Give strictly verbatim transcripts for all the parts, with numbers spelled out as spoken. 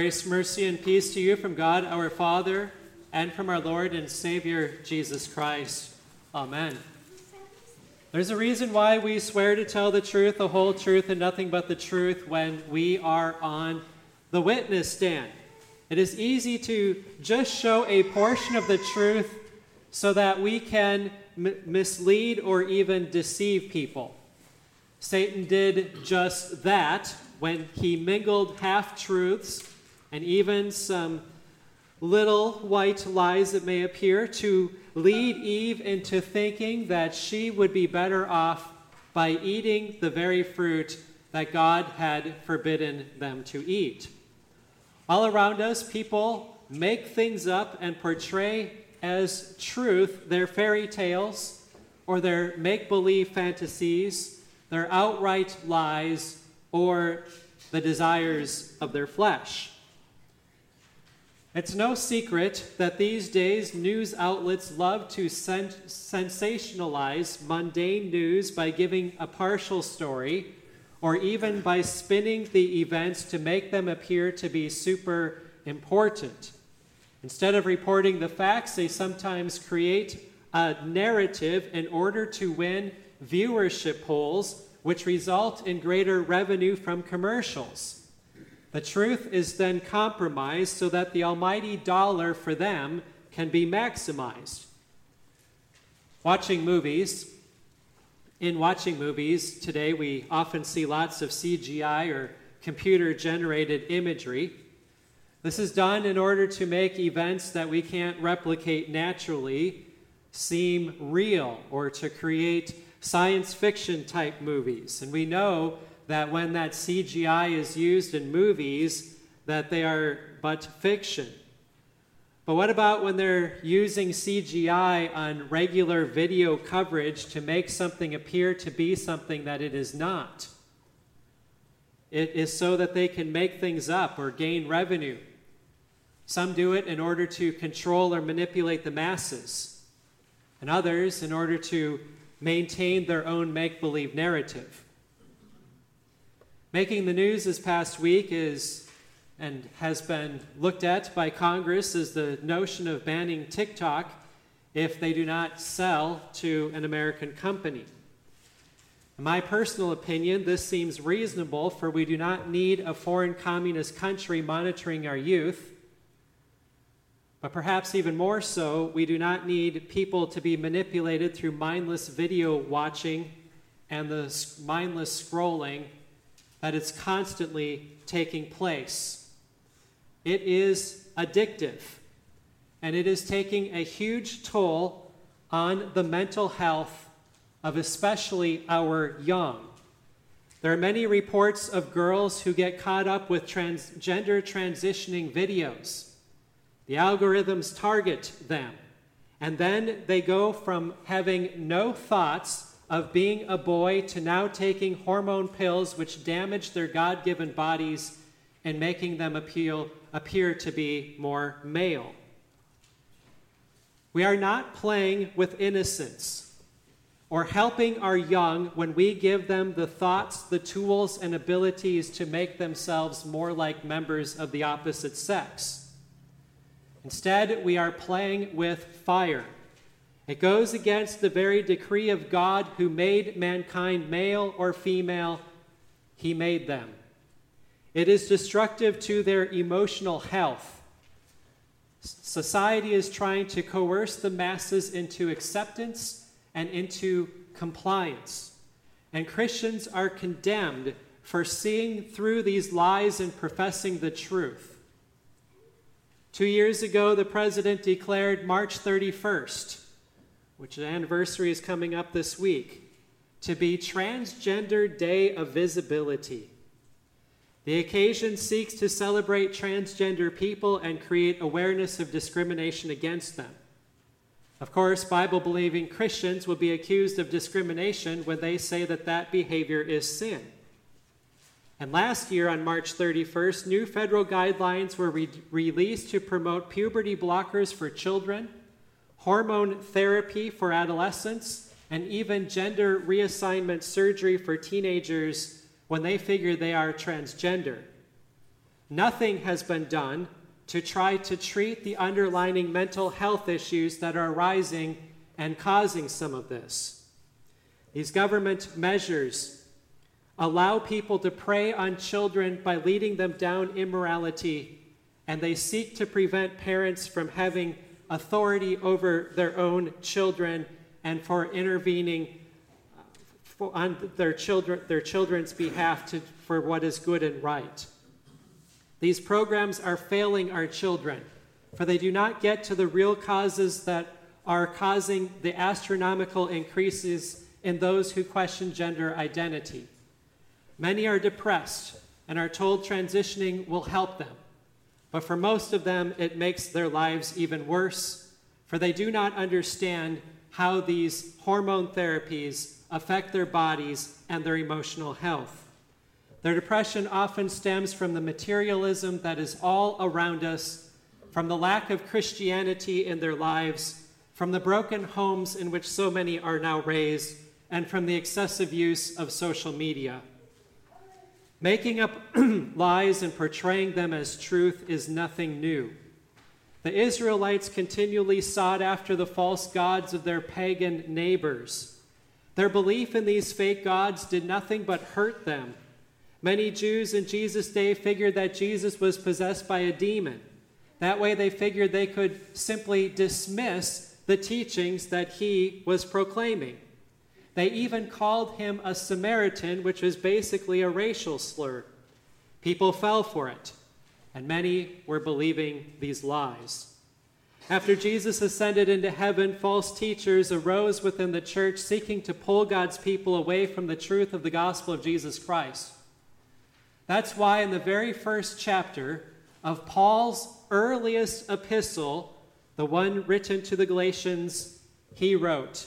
Grace, mercy, and peace to you from God our Father and from our Lord and Savior Jesus Christ. Amen. There's a reason why we swear to tell the truth, the whole truth, and nothing but the truth when we are on the witness stand. It is easy to just show a portion of the truth so that we can m- mislead or even deceive people. Satan did just that when he mingled half-truths and even some little white lies that may appear to lead Eve into thinking that she would be better off by eating the very fruit that God had forbidden them to eat. All around us, people make things up and portray as truth their fairy tales or their make-believe fantasies, their outright lies, or the desires of their flesh. It's no secret that these days news outlets love to sen- sensationalize mundane news by giving a partial story or even by spinning the events to make them appear to be super important. Instead of reporting the facts, they sometimes create a narrative in order to win viewership polls, which result in greater revenue from commercials. The truth is then compromised so that the almighty dollar for them can be maximized. Watching movies. In watching movies today, we often see lots of C G I or computer-generated imagery. This is done in order to make events that we can't replicate naturally seem real or to create science fiction type movies. And we know that when that C G I is used in movies, that they are but fiction. But what about when they're using C G I on regular video coverage to make something appear to be something that it is not? It is so that they can make things up or gain revenue. Some do it in order to control or manipulate the masses, and others in order to maintain their own make-believe narrative. Making the news this past week is and has been looked at by Congress as the notion of banning TikTok if they do not sell to an American company. In my personal opinion, this seems reasonable, for we do not need a foreign communist country monitoring our youth. But perhaps even more so, we do not need people to be manipulated through mindless video watching and the mindless scrolling that is constantly taking place. It is addictive, and it is taking a huge toll on the mental health of especially our young. There are many reports of girls who get caught up with transgender transitioning videos. The algorithms target them, and then they go from having no thoughts of being a boy to now taking hormone pills which damage their God-given bodies and making them appeal, appear to be more male. We are not playing with innocence or helping our young when we give them the thoughts, the tools, and abilities to make themselves more like members of the opposite sex. Instead, we are playing with fire. It goes against the very decree of God who made mankind male or female. He made them. It is destructive to their emotional health. Society is trying to coerce the masses into acceptance and into compliance. And Christians are condemned for seeing through these lies and professing the truth. Two years ago, the president declared March thirty-first, which the anniversary is coming up this week, to be Transgender Day of Visibility. The occasion seeks to celebrate transgender people and create awareness of discrimination against them. Of course, Bible-believing Christians will be accused of discrimination when they say that that behavior is sin. And last year, on March thirty-first, new federal guidelines were re- released to promote puberty blockers for children, hormone therapy for adolescents, and even gender reassignment surgery for teenagers when they figure they are transgender. nothing has been done to try to treat the underlying mental health issues that are arising and causing some of this. These government measures allow people to prey on children by leading them down immorality, and they seek to prevent parents from having authority over their own children and for intervening for, on their children, their children's behalf to, for what is good and right. These programs are failing our children, for they do not get to the real causes that are causing the astronomical increases in those who question gender identity. Many are depressed and are told transitioning will help them. But for most of them, it makes their lives even worse, for they do not understand how these hormone therapies affect their bodies and their emotional health. Their depression often stems from the materialism that is all around us, from the lack of Christianity in their lives, from the broken homes in which so many are now raised, and from the excessive use of social media. Making up lies and portraying them as truth is nothing new. The Israelites continually sought after the false gods of their pagan neighbors. Their belief in these fake gods did nothing but hurt them. Many Jews in Jesus' day figured that Jesus was possessed by a demon. That way they figured they could simply dismiss the teachings that he was proclaiming. They even called him a Samaritan, which is basically a racial slur. People fell for it, and many were believing these lies. After Jesus ascended into heaven, false teachers arose within the church seeking to pull God's people away from the truth of the gospel of Jesus Christ. That's why in the very first chapter of Paul's earliest epistle, the one written to the Galatians, he wrote,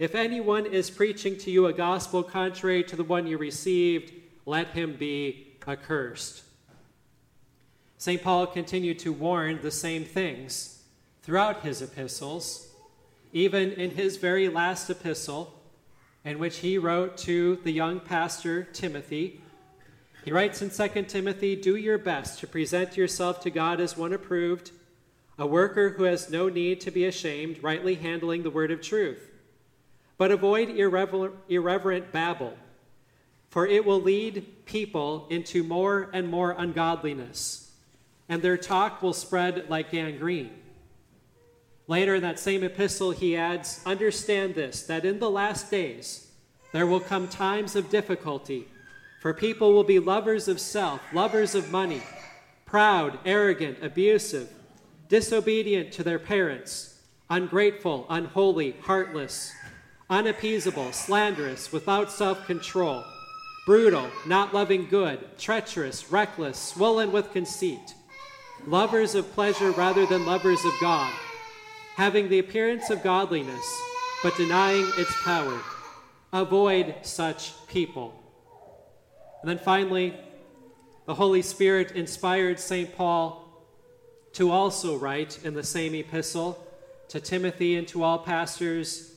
if anyone is preaching to you a gospel contrary to the one you received, let him be accursed." Saint Paul continued to warn the same things throughout his epistles, even in his very last epistle, in which he wrote to the young pastor Timothy. He writes in Second Timothy, "Do your best to present yourself to God as one approved, a worker who has no need to be ashamed, rightly handling the word of truth. But avoid irrever- irreverent babble, for it will lead people into more and more ungodliness, and their talk will spread like gangrene." Later in that same epistle, he adds, "Understand this, that in the last days there will come times of difficulty, for people will be lovers of self, lovers of money, proud, arrogant, abusive, disobedient to their parents, ungrateful, unholy, heartless, unappeasable, slanderous, without self-control, brutal, not loving good, treacherous, reckless, swollen with conceit, lovers of pleasure rather than lovers of God, having the appearance of godliness, but denying its power. Avoid such people." And then finally, the Holy Spirit inspired Saint Paul to also write in the same epistle to Timothy and to all pastors,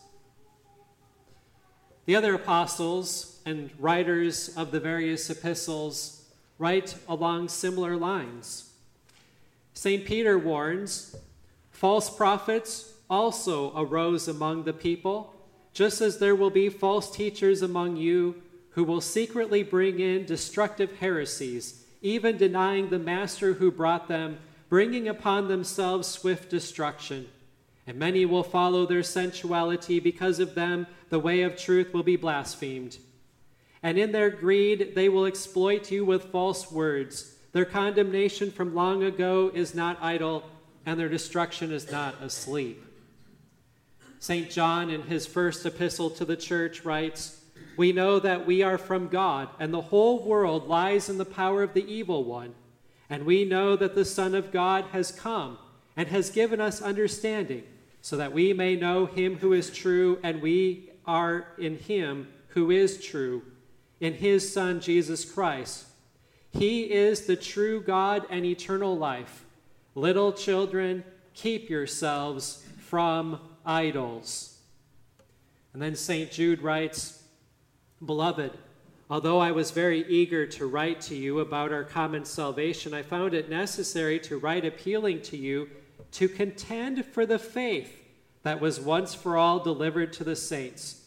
The other apostles and writers of the various epistles write along similar lines. Saint Peter warns, "False prophets also arose among the people, just as there will be false teachers among you who will secretly bring in destructive heresies, even denying the master who brought them, bringing upon themselves swift destruction. And many will follow their sensuality. Because of them, the way of truth will be blasphemed. And in their greed, they will exploit you with false words. Their condemnation from long ago is not idle, and their destruction is not asleep. Saint John, in his first epistle to the church, writes, "We know that we are from God, and the whole world lies in the power of the evil one. And we know that the Son of God has come and has given us understanding, so that we may know him who is true, and we are in him who is true, in his Son, Jesus Christ. He is the true God and eternal life. Little children, keep yourselves from idols." And then Saint Jude writes, "Beloved, although I was very eager to write to you about our common salvation, I found it necessary to write appealing to you to contend for the faith that was once for all delivered to the saints.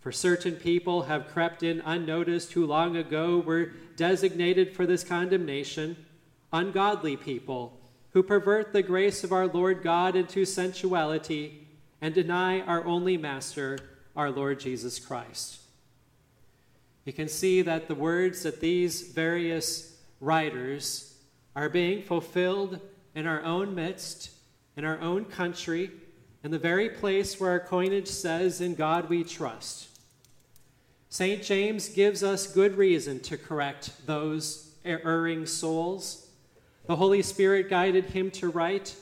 For certain people have crept in unnoticed who long ago were designated for this condemnation, ungodly people who pervert the grace of our Lord God into sensuality and deny our only Master, our Lord Jesus Christ." You can see that the words that these various writers are being fulfilled in our own midst, in our own country, in the very place where our coinage says, "In God we trust." Saint James gives us good reason to correct those erring souls. The Holy Spirit guided him to write,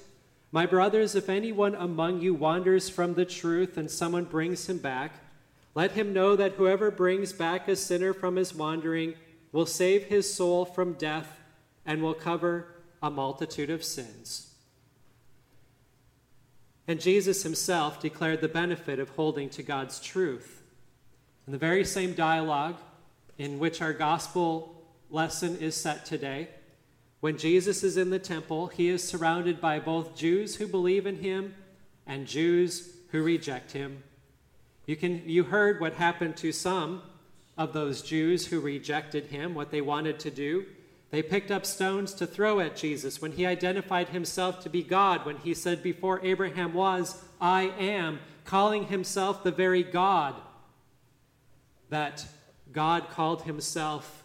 "My brothers, if anyone among you wanders from the truth and someone brings him back, let him know that whoever brings back a sinner from his wandering will save his soul from death and will cover a multitude of sins." And Jesus himself declared the benefit of holding to God's truth. In the very same dialogue in which our gospel lesson is set today, when Jesus is in the temple, he is surrounded by both Jews who believe in him and Jews who reject him. You can, you heard what happened to some of those Jews who rejected him, what they wanted to do. They picked up stones to throw at Jesus when he identified himself to be God, when he said, "Before Abraham was, I am," calling himself the very God that God called himself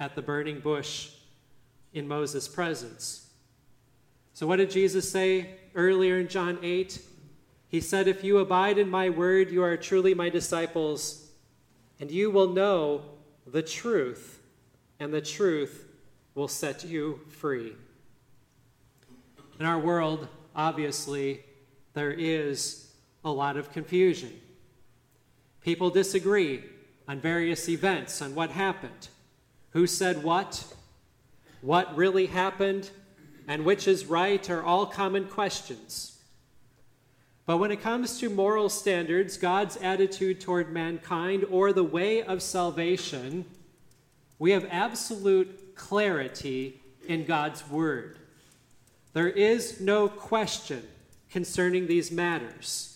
at the burning bush in Moses' presence. So what did Jesus say earlier in John eight? He said, "If you abide in my word, you are truly my disciples, and you will know the truth, and the truth will set you free." In our world, obviously, there is a lot of confusion. People disagree on various events, on what happened, who said what, what really happened, and which is right are all common questions. But when it comes to moral standards, God's attitude toward mankind, or the way of salvation, we have absolute clarity in God's word. There is no question concerning these matters.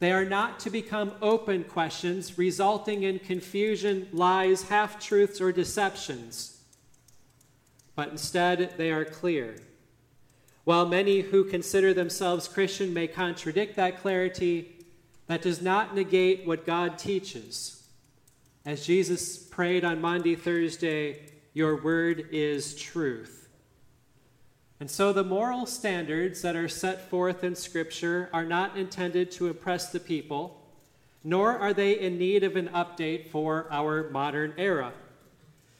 They are not to become open questions resulting in confusion, lies, half-truths, or deceptions. But instead, they are clear. While many who consider themselves Christian may contradict that clarity, that does not negate what God teaches. As Jesus prayed on Maundy Thursday, "Your word is truth." And so the moral standards that are set forth in Scripture are not intended to impress the people, nor are they in need of an update for our modern era.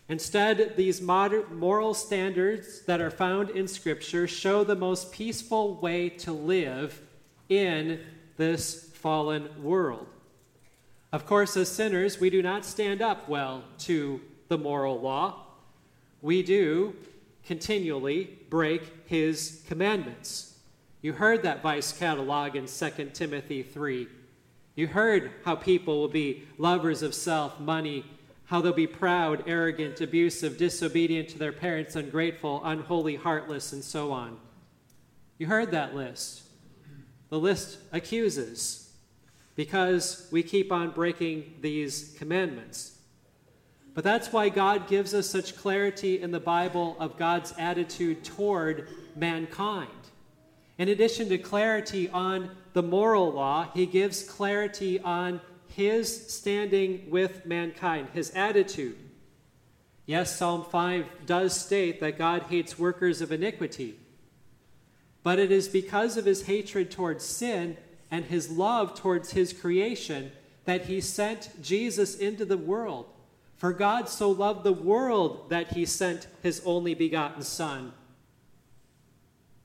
Instead, these moral standards that are found in Scripture show the most peaceful way to live in this fallen world. Of course, as sinners, we do not stand up well to the moral law. We do continually break his commandments. You heard that vice catalog in Second Timothy three. You heard how people will be lovers of self, money, how they'll be proud, arrogant, abusive, disobedient to their parents, ungrateful, unholy, heartless, and so on. You heard that list. The list accuses because we keep on breaking these commandments. But that's why God gives us such clarity in the Bible of God's attitude toward mankind. In addition to clarity on the moral law, he gives clarity on his standing with mankind, his attitude. Yes, Psalm five does state that God hates workers of iniquity, but it is because of his hatred towards sin and his love towards his creation that he sent Jesus into the world. For God so loved the world that he sent his only begotten Son,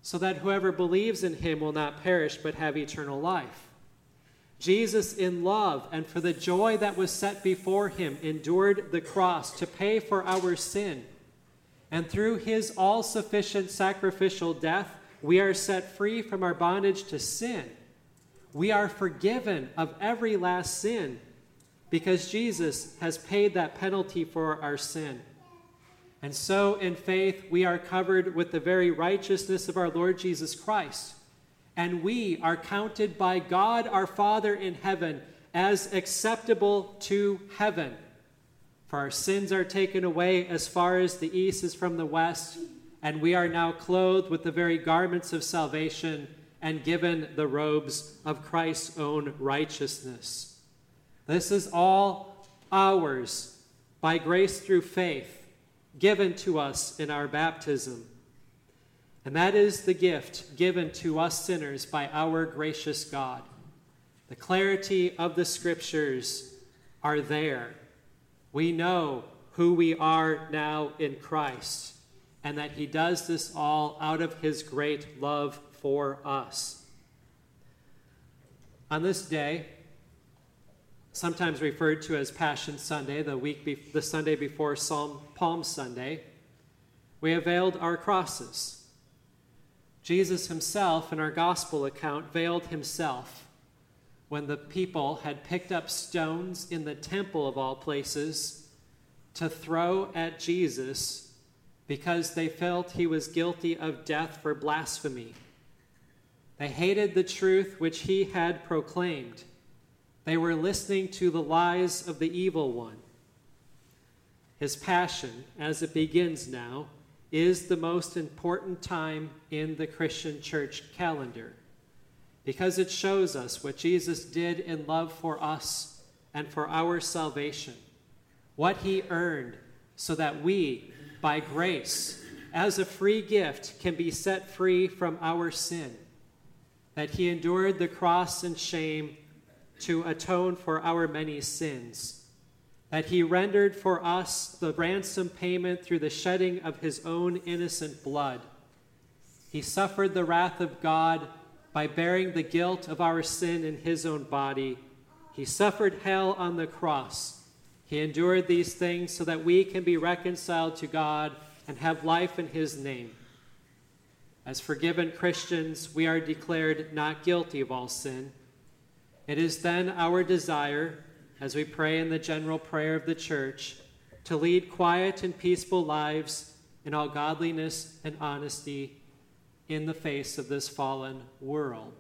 so that whoever believes in him will not perish but have eternal life. Jesus, in love and for the joy that was set before him, endured the cross to pay for our sin. And through his all-sufficient sacrificial death, we are set free from our bondage to sin. We are forgiven of every last sin because Jesus has paid that penalty for our sin. And so in faith, we are covered with the very righteousness of our Lord Jesus Christ. And we are counted by God our Father in heaven as acceptable to heaven. For our sins are taken away as far as the east is from the west, and we are now clothed with the very garments of salvation and given the robes of Christ's own righteousness. This is all ours by grace through faith, given to us in our baptism. And that is the gift given to us sinners by our gracious God. The clarity of the scriptures are there. We know who we are now in Christ, and that he does this all out of his great love for us. On this day, sometimes referred to as Passion Sunday, the week be- the Sunday before Psalm- Palm Sunday, we have veiled our crosses. Jesus himself, in our gospel account, veiled himself when the people had picked up stones in the temple of all places to throw at Jesus because they felt he was guilty of death for blasphemy. They hated the truth which he had proclaimed. They were listening to the lies of the evil one. His passion, as it begins now, is the most important time in the Christian church calendar because it shows us what Jesus did in love for us and for our salvation, what he earned so that we, by grace, as a free gift, can be set free from our sin, that he endured the cross and shame to atone for our many sins, that he rendered for us the ransom payment through the shedding of his own innocent blood. He suffered the wrath of God by bearing the guilt of our sin in his own body. He suffered hell on the cross. He endured these things so that we can be reconciled to God and have life in his name. As forgiven Christians, we are declared not guilty of all sin. It is then our desire, as we pray in the general prayer of the church, to lead quiet and peaceful lives in all godliness and honesty in the face of this fallen world.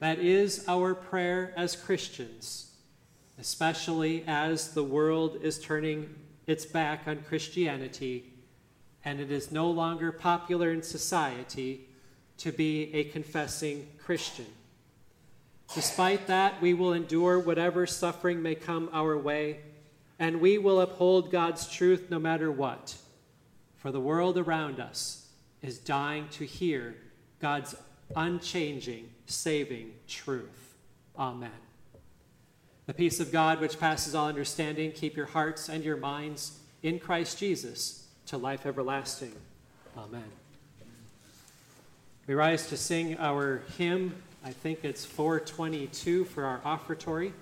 That is our prayer as Christians, especially as the world is turning its back on Christianity and it is no longer popular in society to be a confessing Christian. Despite that, we will endure whatever suffering may come our way, and we will uphold God's truth no matter what. For the world around us is dying to hear God's unchanging, saving truth. Amen. The peace of God, which passes all understanding, keep your hearts and your minds in Christ Jesus to life everlasting. Amen. We rise to sing our hymn. I think it's four twenty-two for our offertory.